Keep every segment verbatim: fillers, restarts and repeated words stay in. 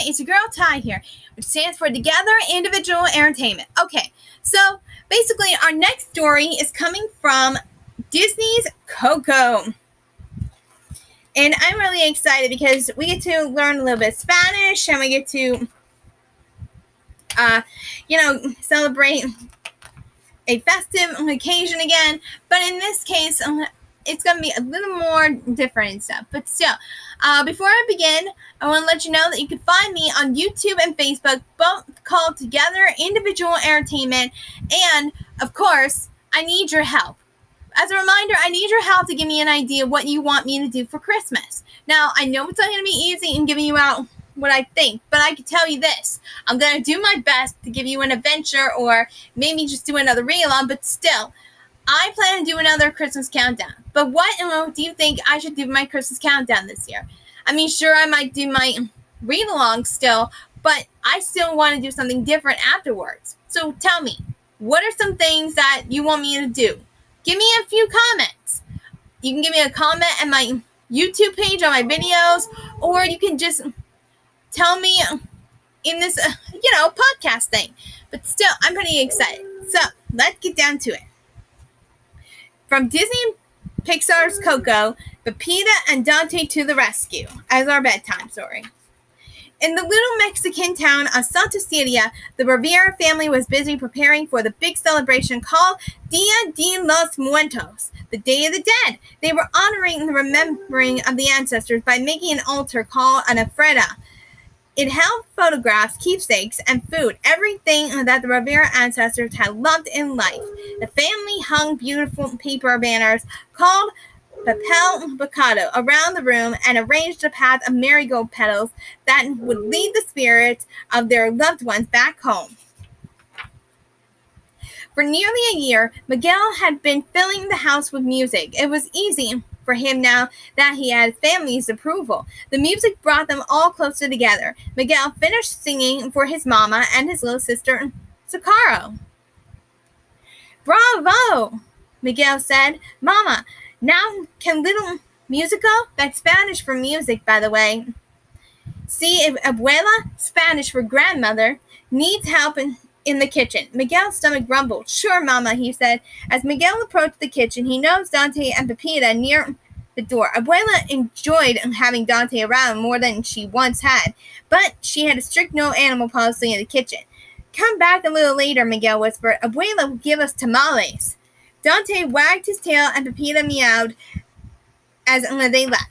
one is a girl tie here, which stands for Together Individual Entertainment. Okay, so basically our next story is coming from Disney's Coco. And I'm really excited because we get to learn a little bit of Spanish and we get to, uh, you know, celebrate a festive occasion again. But in this case, it's going to be a little more different and stuff. But still, uh, before I begin, I want to let you know that you can find me on YouTube and Facebook, both called Together Individual Entertainment. And, of course, I need your help. As a reminder, I need your help to give me an idea of what you want me to do for Christmas. Now, I know it's not going to be easy in giving you out what I think, but I can tell you this. I'm going to do my best to give you an adventure or maybe just do another read-along, but still, I plan to do another Christmas countdown. But what in the world do you think I should do my Christmas countdown this year? I mean, sure, I might do my read-along still, but I still want to do something different afterwards. So tell me, what are some things that you want me to do? Give me a few comments. You can give me a comment at my YouTube page on my videos, or you can just tell me in this, uh, you know, podcast thing. But still, I'm pretty excited. So let's get down to it. From Disney Pixar's Coco, Pepita and Dante to the rescue as our bedtime story. In the little Mexican town of Santa Cecilia, the Rivera family was busy preparing for the big celebration called Dia de los Muertos, the Day of the Dead. They were honoring the remembering of the ancestors by making an altar called an ofrenda. It held photographs, keepsakes, and food, everything that the Rivera ancestors had loved in life. The family hung beautiful paper banners called papel picado around the room and arranged a path of marigold petals that would lead the spirits of their loved ones back home. For nearly a year, Miguel had been filling the house with music. It was easy for him now that he had family's approval. The music brought them all closer together. Miguel finished singing for his mama and his little sister, Sicaro. "Bravo," Miguel said. "Mama, now, can little musical," that's Spanish for music, by the way. "See if Abuela," Spanish for grandmother, "needs help in, in the kitchen." Miguel's stomach rumbled. "Sure, Mama," he said. As Miguel approached the kitchen, he noticed Dante and Pepita near the door. Abuela enjoyed having Dante around more than she once had, but she had a strict no animal policy in the kitchen. "Come back a little later," Miguel whispered. "Abuela will give us tamales." Dante wagged his tail and Pepita meowed as they left.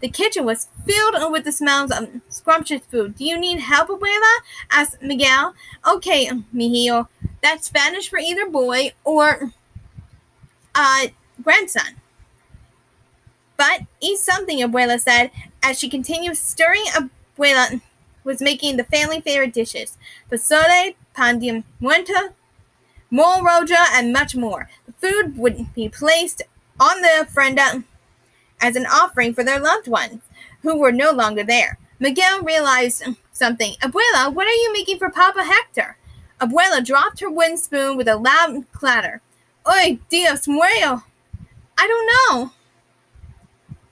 The kitchen was filled with the smells of scrumptious food. "Do you need help, Abuela?" asked Miguel. "Okay, mijo," that's Spanish for either boy or uh, grandson. "But eat something," Abuela said as she continued stirring. Abuela was making the family favorite dishes: pasole, pan de muerto, mole roja, and much more. The food would be placed on the ofrenda as an offering for their loved ones, who were no longer there. Miguel realized something. "Abuela, what are you making for Papa Hector?" Abuela dropped her wooden spoon with a loud clatter. "Ay, Dios mío. I don't know.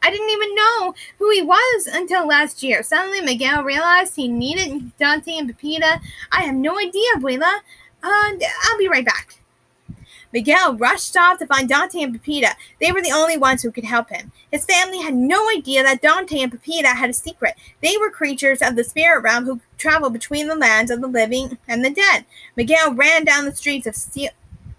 I didn't even know who he was until last year." Suddenly, Miguel realized he needed Dante and Pepita. "I have no idea, Abuela. Uh, I'll be right back." Miguel rushed off to find Dante and Pepita. They were the only ones who could help him. His family had no idea that Dante and Pepita had a secret. They were creatures of the spirit realm who travel between the lands of the living and the dead. Miguel ran down the streets of C-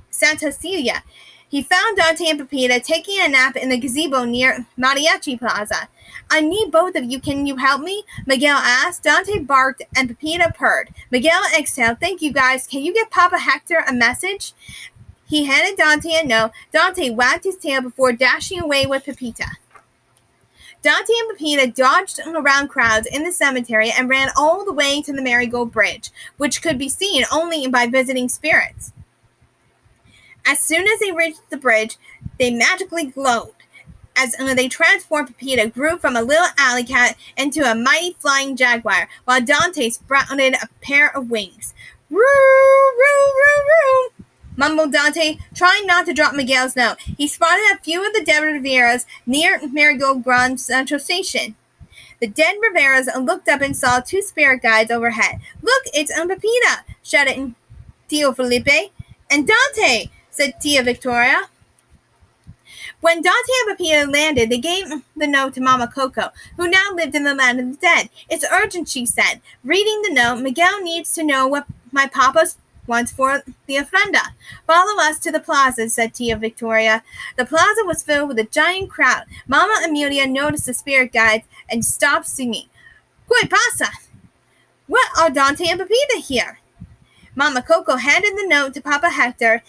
Santa Cecilia. He found Dante and Pepita taking a nap in the gazebo near Mariachi Plaza. "I need both of you. Can you help me?" Miguel asked. Dante barked and Pepita purred. Miguel exhaled. "Thank you, guys. Can you give Papa Hector a message?" He handed Dante a note. Dante wagged his tail before dashing away with Pepita. Dante and Pepita dodged around crowds in the cemetery and ran all the way to the Marigold Bridge, which could be seen only by visiting spirits. As soon as they reached the bridge, they magically glowed as they transformed. Pepita grew from a little alley cat into a mighty flying jaguar, while Dante sprouted a pair of wings. "Roo, roo, roo, roo," mumbled Dante, trying not to drop Miguel's note. He spotted a few of the dead Riveras near Marigold Grand Central Station. the dead Riveras and looked up and saw two spirit guides overhead. "Look, it's Aunt Pepita," shouted Tio Felipe. "And Dante," said Tia Victoria. When Dante and Pepita landed, they gave the note to Mama Coco, who now lived in the land of the dead. "It's urgent," she said. Reading the note, "Miguel needs to know what my papa wants for the ofrenda." "Follow us to the plaza," said Tia Victoria. The plaza was filled with a giant crowd. Mamá Emilia noticed the spirit guides and stopped singing. "¿Qué pasa?" "What are Dante and Pepita here?" Mama Coco handed the note to Papa Hector.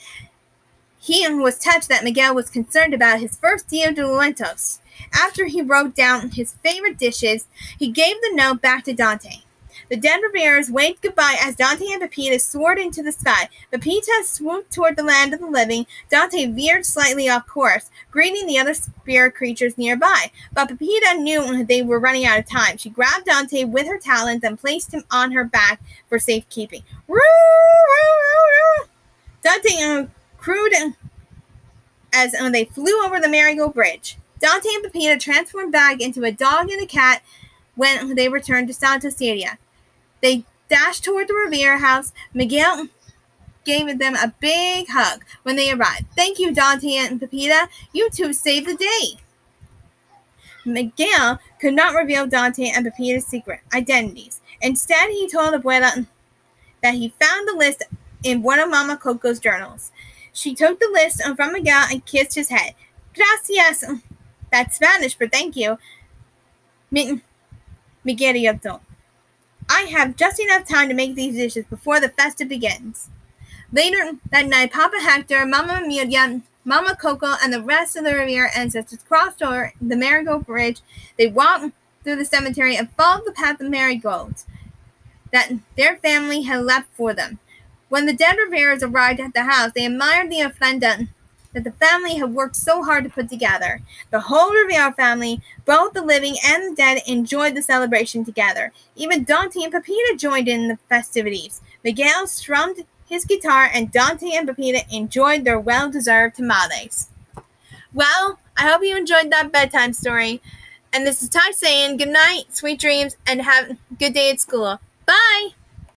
He was touched that Miguel was concerned about his first Dia de los Muertos. After he wrote down his favorite dishes, he gave the note back to Dante. The dead Riveras waved goodbye as Dante and Pepita soared into the sky. Pepita swooped toward the land of the living. Dante veered slightly off course, greeting the other spirit creatures nearby. But Pepita knew they were running out of time. She grabbed Dante with her talons and placed him on her back for safekeeping. "Roo, roo, roo, roo." Dante and Crude as they flew over the Marigold Bridge. Dante and Pepita transformed back into a dog and a cat when they returned to Santa Cecilia. They dashed toward the Rivera house. Miguel gave them a big hug when they arrived. "Thank you, Dante and Pepita. You two saved the day." Miguel could not reveal Dante and Pepita's secret identities. Instead, he told Abuela that he found the list in one of Mama Coco's journals. She took the list from Miguel and kissed his head. "Gracias." That's Spanish for thank you. Miguelito. "I have just enough time to make these dishes before the festa begins." Later that night, Papa Hector, Mama Emilia, Mama Coco, and the rest of the Rivera ancestors crossed over the Marigold Bridge. They walked through the cemetery and followed the path of marigolds that their family had left for them. When the dead Riveras arrived at the house, they admired the ofrenda that the family had worked so hard to put together. The whole Rivera family, both the living and the dead, enjoyed the celebration together. Even Dante and Pepita joined in the festivities. Miguel strummed his guitar, and Dante and Pepita enjoyed their well-deserved tamales. Well, I hope you enjoyed that bedtime story. And this is Ty saying good night, sweet dreams, and have a good day at school. Bye!